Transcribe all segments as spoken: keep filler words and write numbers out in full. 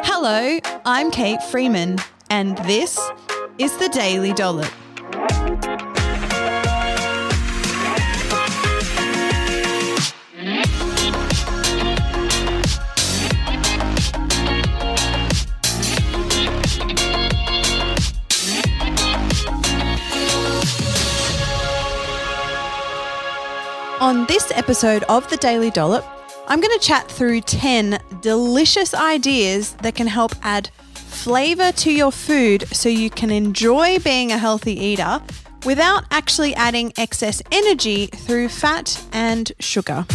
Hello, I'm Kate Freeman, and this is The Daily Dollop. On this episode of The Daily Dollop, I'm going to chat through ten delicious ideas that can help add flavour to your food so you can enjoy being a healthy eater without actually adding excess energy through fat and sugar.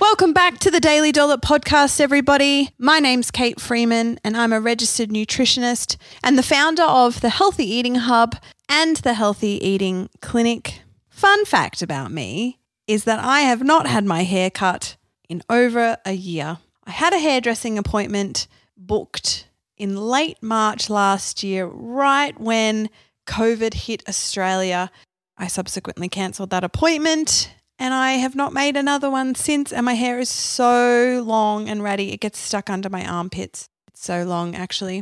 Welcome back to the Daily Dollop podcast, everybody. My name's Kate Freeman and I'm a registered nutritionist and the founder of the Healthy Eating Hub and the Healthy Eating Clinic. Fun fact about me is that I have not had my hair cut in over a year. I had a hairdressing appointment booked in late March last year, right when COVID hit Australia. I subsequently cancelled that appointment and I have not made another one since, and my hair is so long and ratty. It gets stuck under my armpits. It's so long, actually.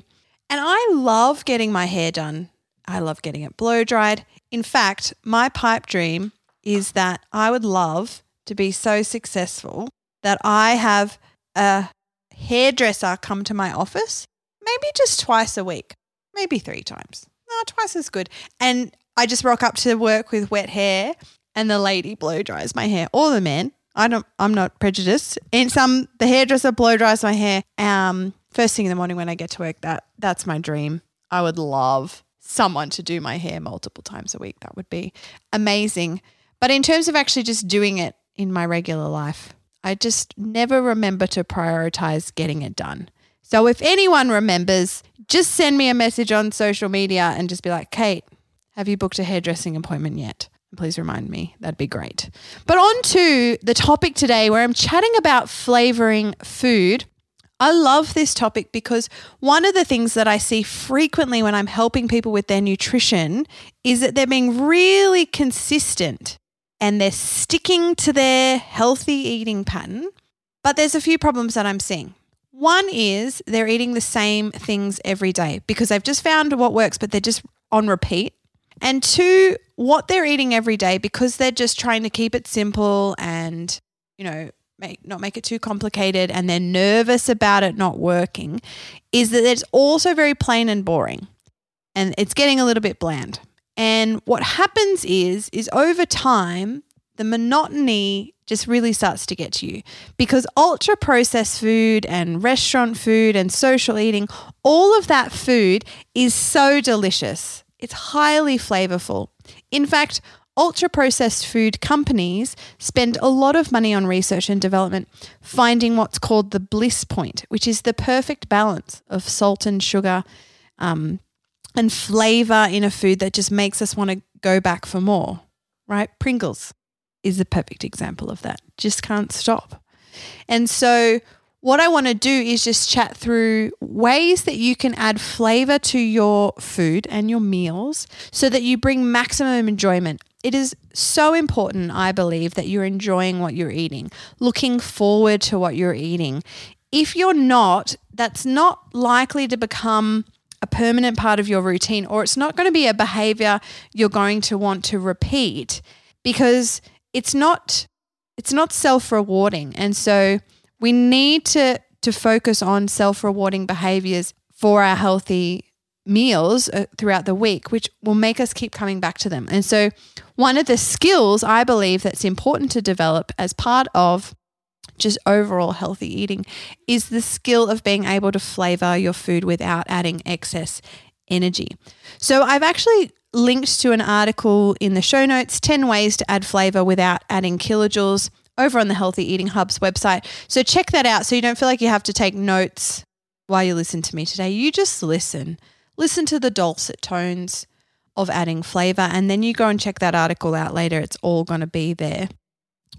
And I love getting my hair done. I love getting it blow dried. In fact, my pipe dream is that I would love to be so successful that I have a hairdresser come to my office, maybe just twice a week, maybe three times. No, twice is good. And I just rock up to work with wet hair, and the lady blow dries my hair, or the man. I don't. I'm not prejudiced. And some the hairdresser blow dries my hair. Um, first thing in the morning when I get to work. That that's my dream. I would love someone to do my hair multiple times a week. That would be amazing. But in terms of actually just doing it in my regular life, I just never remember to prioritize getting it done. So if anyone remembers, just send me a message on social media and just be like, Kate, have you booked a hairdressing appointment yet? Please remind me. That'd be great. But on to the topic today, where I'm chatting about flavouring food. I love this topic because one of the things that I see frequently when I'm helping people with their nutrition is that they're being really consistent and they're sticking to their healthy eating pattern. But there's a few problems that I'm seeing. One is they're eating the same things every day because they've just found what works, but they're just on repeat. And two, what they're eating every day because they're just trying to keep it simple and, you know, make, not make it too complicated, and they're nervous about it not working, is that it's also very plain and boring and it's getting a little bit bland. And what happens is, is over time, the monotony just really starts to get to you, because ultra processed food and restaurant food and social eating, all of that food is so delicious. It's highly flavorful. In fact, ultra-processed food companies spend a lot of money on research and development, finding what's called the bliss point, which is the perfect balance of salt and sugar um, and flavour in a food that just makes us want to go back for more, right? Pringles is the perfect example of that. Just can't stop. And so what I want to do is just chat through ways that you can add flavour to your food and your meals so that you bring maximum enjoyment. It is so important, I believe, that you're enjoying what you're eating, looking forward to what you're eating. If you're not, that's not likely to become a permanent part of your routine, or it's not going to be a behaviour you're going to want to repeat, because it's not it's not self-rewarding. And so we need to, to focus on self-rewarding behaviours for our healthy meals throughout the week, which will make us keep coming back to them. And so one of the skills I believe that's important to develop as part of just overall healthy eating is the skill of being able to flavour your food without adding excess energy. So I've actually linked to an article in the show notes, ten ways to add flavour without adding kilojoules, over on the Healthy Eating Hub's website. So check that out so you don't feel like you have to take notes while you listen to me today. You just listen. Listen to the dulcet tones of adding flavour, and then you go and check that article out later. It's all going to be there.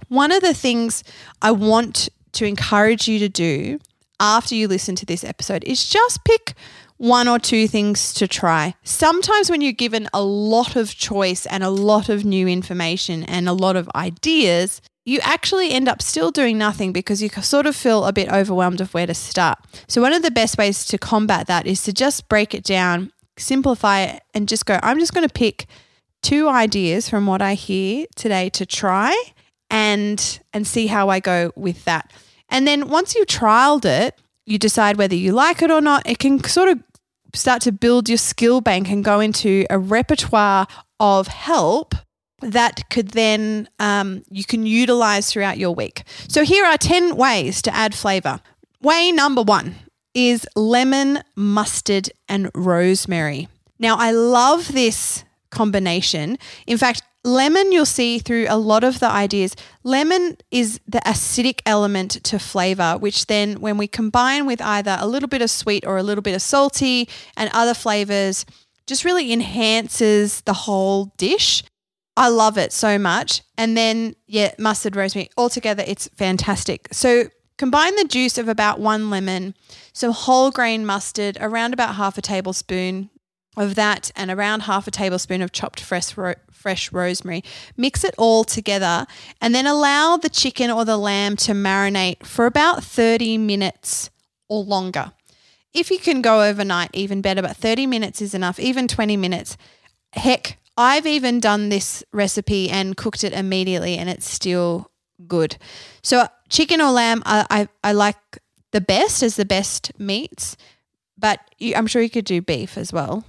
One of the things I want to encourage you to do after you listen to this episode is just pick one or two things to try. Sometimes when you're given a lot of choice and a lot of new information and a lot of ideas, you actually end up still doing nothing because you sort of feel a bit overwhelmed of where to start. So one of the best ways to combat that is to just break it down, simplify it, and just go, I'm just going to pick two ideas from what I hear today to try and and see how I go with that. And then once you've trialed it, you decide whether you like it or not. It can sort of start to build your skill bank and go into a repertoire of help that could then um, you can utilize throughout your week. So here are ten ways to add flavor. Way number one is lemon, mustard, and rosemary. Now, I love this combination. In fact, lemon, you'll see through a lot of the ideas, lemon is the acidic element to flavor, which then when we combine with either a little bit of sweet or a little bit of salty and other flavors, just really enhances the whole dish. I love it so much. And then, yeah, mustard, rosemary, altogether, it's fantastic. So combine the juice of about one lemon, some whole grain mustard, around about half a tablespoon of that, and around half a tablespoon of chopped fresh, ro- fresh rosemary. Mix it all together and then allow the chicken or the lamb to marinate for about thirty minutes or longer. If you can go overnight, even better, but thirty minutes is enough, even twenty minutes. Heck, I've even done this recipe and cooked it immediately and it's still good. So chicken or lamb, I, I, I like the best as the best meats, but you, I'm sure you could do beef as well.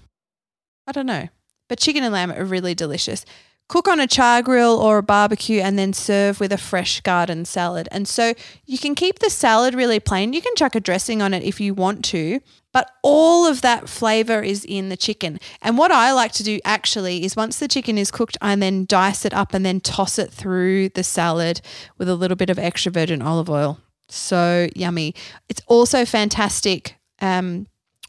I don't know. But chicken and lamb are really delicious. Cook on a char grill or a barbecue and then serve with a fresh garden salad. And so you can keep the salad really plain. You can chuck a dressing on it if you want to. But all of that flavour is in the chicken. And what I like to do actually is once the chicken is cooked, I then dice it up and then toss it through the salad with a little bit of extra virgin olive oil. So yummy. It's also fantastic um,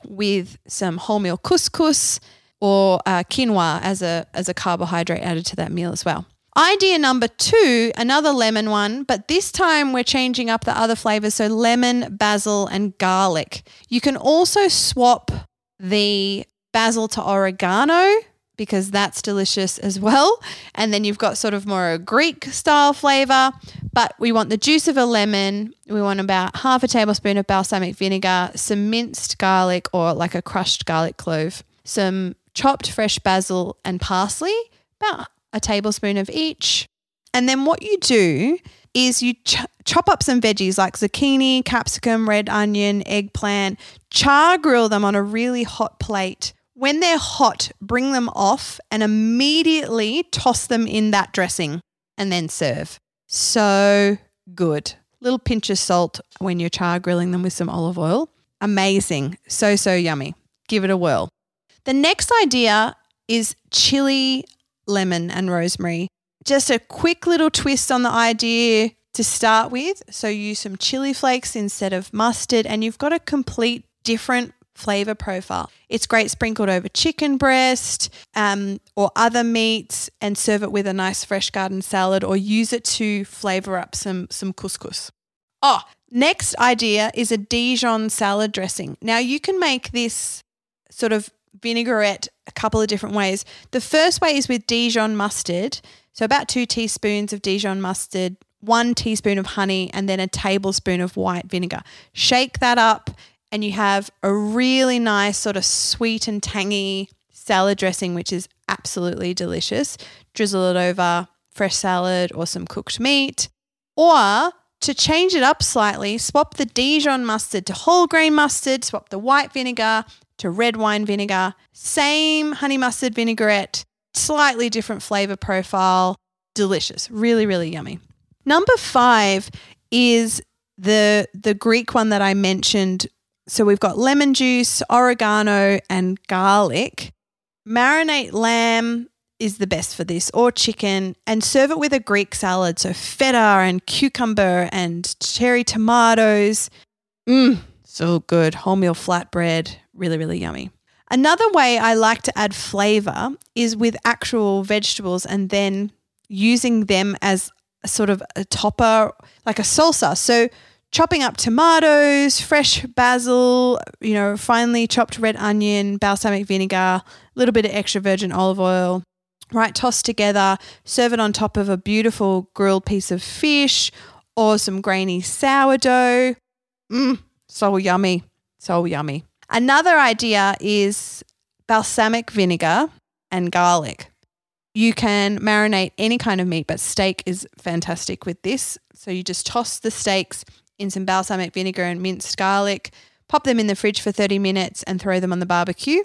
with some wholemeal couscous or uh, quinoa as a, as a carbohydrate added to that meal as well. Idea number two, another lemon one, but this time we're changing up the other flavors, so lemon, basil, and garlic. You can also swap the basil to oregano because that's delicious as well, and then you've got sort of more a Greek style flavor, but we want the juice of a lemon, we want about half a tablespoon of balsamic vinegar, some minced garlic or like a crushed garlic clove, some chopped fresh basil and parsley, about a tablespoon of each. And then what you do is you ch- chop up some veggies like zucchini, capsicum, red onion, eggplant, char grill them on a really hot plate. When they're hot, bring them off and immediately toss them in that dressing and then serve. So good. Little pinch of salt when you're char grilling them with some olive oil. Amazing. So, so yummy. Give it a whirl. The next idea is chili, lemon and rosemary. Just a quick little twist on the idea to start with. So use some chili flakes instead of mustard and you've got a complete different flavor profile. It's great sprinkled over chicken breast um, or other meats and serve it with a nice fresh garden salad or use it to flavor up some, some couscous. Oh, next idea is a Dijon salad dressing. Now you can make this sort of vinaigrette a couple of different ways. The first way is with Dijon mustard. So about two teaspoons of Dijon mustard, one teaspoon of honey, and then a tablespoon of white vinegar. Shake that up and you have a really nice sort of sweet and tangy salad dressing, which is absolutely delicious. Drizzle it over fresh salad or some cooked meat. Or to change it up slightly, swap the Dijon mustard to whole grain mustard, swap the white vinegar to red wine vinegar, same honey mustard vinaigrette, slightly different flavor profile, delicious, really, really yummy. Number five is the the Greek one that I mentioned. So we've got lemon juice, oregano and garlic. Marinate lamb is the best for this or chicken and serve it with a Greek salad. So feta and cucumber and cherry tomatoes. Mmm, so good. Wholemeal flatbread. Really, really yummy. Another way I like to add flavour is with actual vegetables and then using them as a sort of a topper, like a salsa. So chopping up tomatoes, fresh basil, you know, finely chopped red onion, balsamic vinegar, a little bit of extra virgin olive oil right, tossed together, serve it on top of a beautiful grilled piece of fish or some grainy sourdough. Mmm, so yummy, so yummy. Another idea is balsamic vinegar and garlic. You can marinate any kind of meat, but steak is fantastic with this. So you just toss the steaks in some balsamic vinegar and minced garlic, pop them in the fridge for thirty minutes and throw them on the barbecue.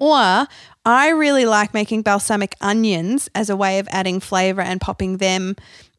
Or I really like making balsamic onions as a way of adding flavour and popping them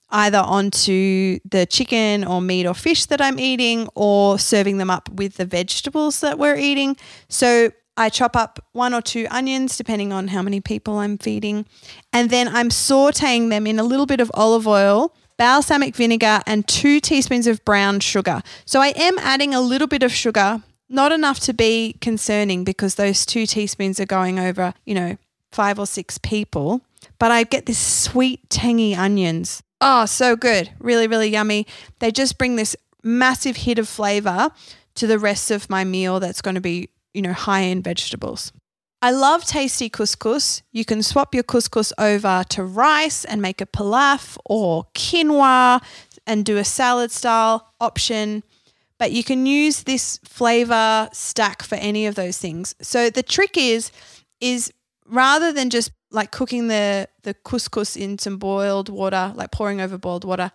either onto the chicken or meat or fish that I'm eating, or serving them up with the vegetables that we're eating. So I chop up one or two onions depending on how many people I'm feeding, and then I'm sautéing them in a little bit of olive oil, balsamic vinegar and two teaspoons of brown sugar. So I am adding a little bit of sugar, not enough to be concerning because those two teaspoons are going over, you know, five or six people, but I get this sweet, tangy onions. Oh, so good. Really, really yummy. They just bring this massive hit of flavour to the rest of my meal that's going to be, you know, high in vegetables. I love tasty couscous. You can swap your couscous over to rice and make a pilaf or quinoa and do a salad style option. But you can use this flavour stack for any of those things. So the trick is, is rather than just like cooking the, the couscous in some boiled water, like pouring over boiled water,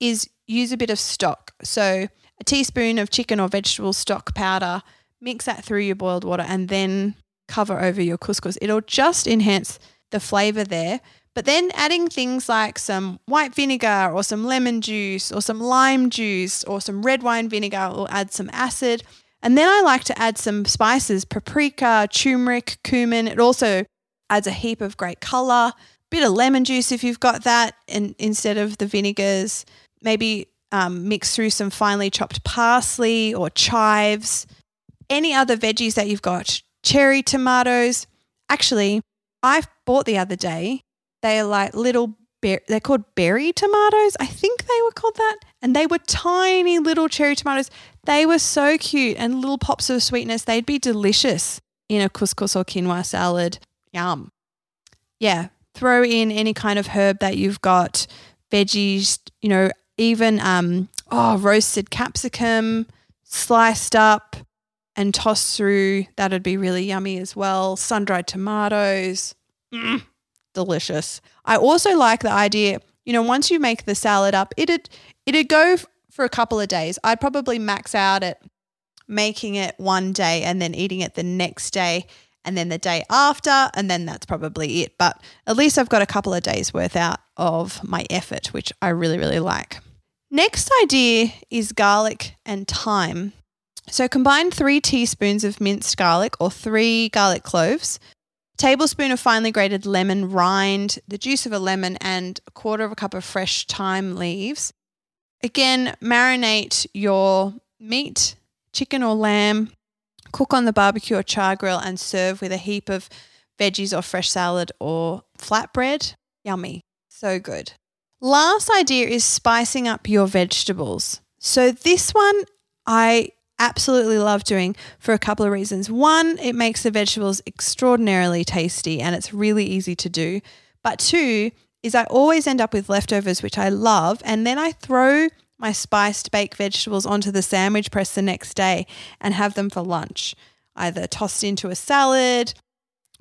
is use a bit of stock. So a teaspoon of chicken or vegetable stock powder, mix that through your boiled water and then cover over your couscous. It'll just enhance the flavour there. But then adding things like some white vinegar or some lemon juice or some lime juice or some red wine vinegar will add some acid. And then I like to add some spices, paprika, turmeric, cumin. It also adds a heap of great colour, bit of lemon juice if you've got that, and instead of the vinegars, maybe um, mix through some finely chopped parsley or chives, any other veggies that you've got, cherry tomatoes. Actually, I bought the other day, they are like little, ber- they're called berry tomatoes, I think they were called that, and they were tiny little cherry tomatoes. They were so cute and little pops of sweetness. They'd be delicious in a couscous or quinoa salad. Yum. Yeah, throw in any kind of herb that you've got, veggies, you know, even um, oh, roasted capsicum sliced up and tossed through. That would be really yummy as well. Sun-dried tomatoes. Mm, delicious. I also like the idea, you know, once you make the salad up, it'd, it'd go f- for a couple of days. I'd probably max out at making it one day and then eating it the next day, and then the day after, and then that's probably it. But at least I've got a couple of days worth out of my effort, which I really, really like. Next idea is garlic and thyme. So combine three teaspoons of minced garlic or three garlic cloves, tablespoon of finely grated lemon rind, the juice of a lemon, and a quarter of a cup of fresh thyme leaves. Again, marinate your meat, chicken or lamb, cook on the barbecue or char grill and serve with a heap of veggies or fresh salad or flatbread. Yummy. So good. Last idea is spicing up your vegetables. So this one I absolutely love doing for a couple of reasons. One, it makes the vegetables extraordinarily tasty and it's really easy to do. But two is I always end up with leftovers, which I love, and then I throw my spiced baked vegetables onto the sandwich press the next day and have them for lunch, either tossed into a salad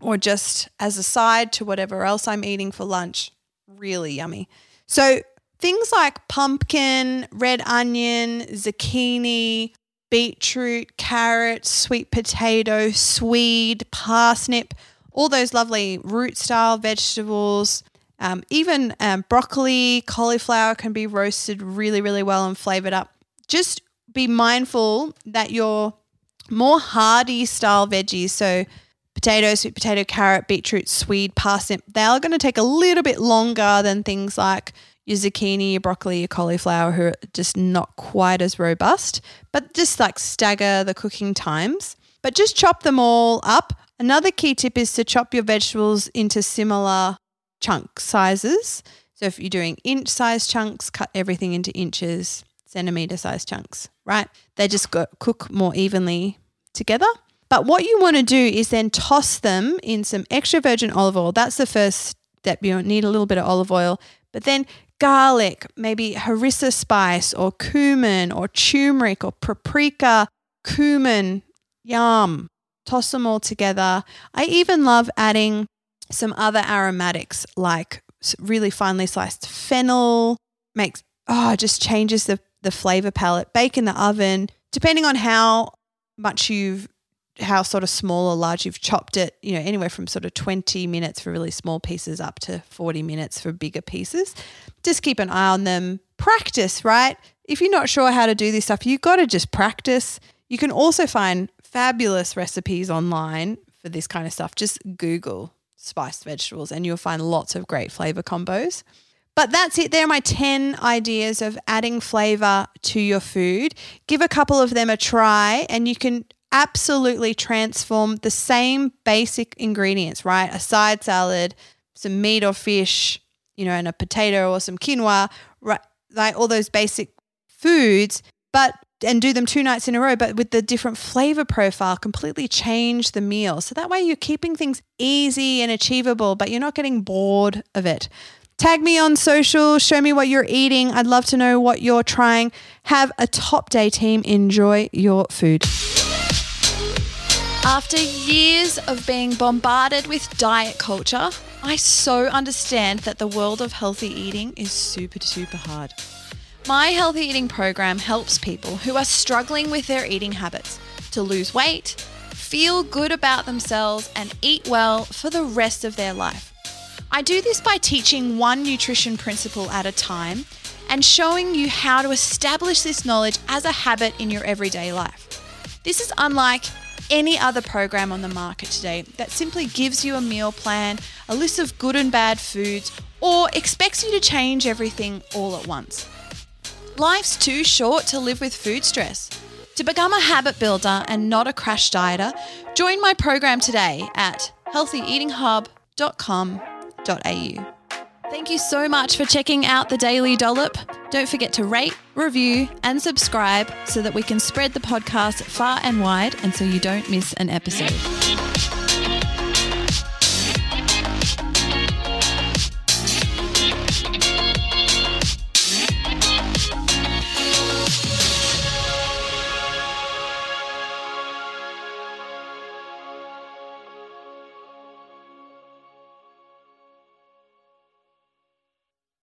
or just as a side to whatever else I'm eating for lunch. Really yummy. So things like pumpkin, red onion, zucchini, beetroot, carrot, sweet potato, swede, parsnip, all those lovely root style vegetables. Um, even um, broccoli, cauliflower can be roasted really, really well and flavoured up. Just be mindful that your more hardy style veggies, so potato, sweet potato, carrot, beetroot, swede, parsnip, they are going to take a little bit longer than things like your zucchini, your broccoli, your cauliflower, who are just not quite as robust, but just like stagger the cooking times. But just chop them all up. Another key tip is to chop your vegetables into similar chunk sizes. So if you're doing inch size chunks, cut everything into inches, centimetre size chunks, right? They just go, cook more evenly together. But what you want to do is then toss them in some extra virgin olive oil. That's the first that you need a little bit of olive oil. But then garlic, maybe harissa spice or cumin or turmeric or paprika, cumin, yum. Toss them all together. I even love adding some other aromatics like really finely sliced fennel. Makes oh just changes the, the flavor palette. Bake in the oven, depending on how much you've how sort of small or large you've chopped it, you know, anywhere from sort of twenty minutes for really small pieces up to forty minutes for bigger pieces. Just keep an eye on them. Practice, right? If you're not sure how to do this stuff, you've got to just practice. You can also find fabulous recipes online for this kind of stuff. Just Google spiced vegetables and you'll find lots of great flavor combos. But that's it. There are my ten ideas of adding flavor to your food. Give a couple of them a try and you can absolutely transform the same basic ingredients, right? A side salad, some meat or fish, you know, and a potato or some quinoa, right? Like all those basic foods, but and do them two nights in a row, but with the different flavor profile, completely change the meal. So that way you're keeping things easy and achievable, but you're not getting bored of it. Tag me on social, show me what you're eating. I'd love to know what you're trying. Have a top day, team. Enjoy your food. After years of being bombarded with diet culture, I so understand that the world of healthy eating is super, super hard. My healthy eating program helps people who are struggling with their eating habits to lose weight, feel good about themselves, and eat well for the rest of their life. I do this by teaching one nutrition principle at a time and showing you how to establish this knowledge as a habit in your everyday life. This is unlike any other program on the market today that simply gives you a meal plan, a list of good and bad foods, or expects you to change everything all at once. Life's too short to live with food stress. To become a habit builder and not a crash dieter, join my program today at healthy eating hub dot com dot a u. Thank you so much for checking out The Daily Dollop. Don't forget to rate, review and subscribe so that we can spread the podcast far and wide and so you don't miss an episode.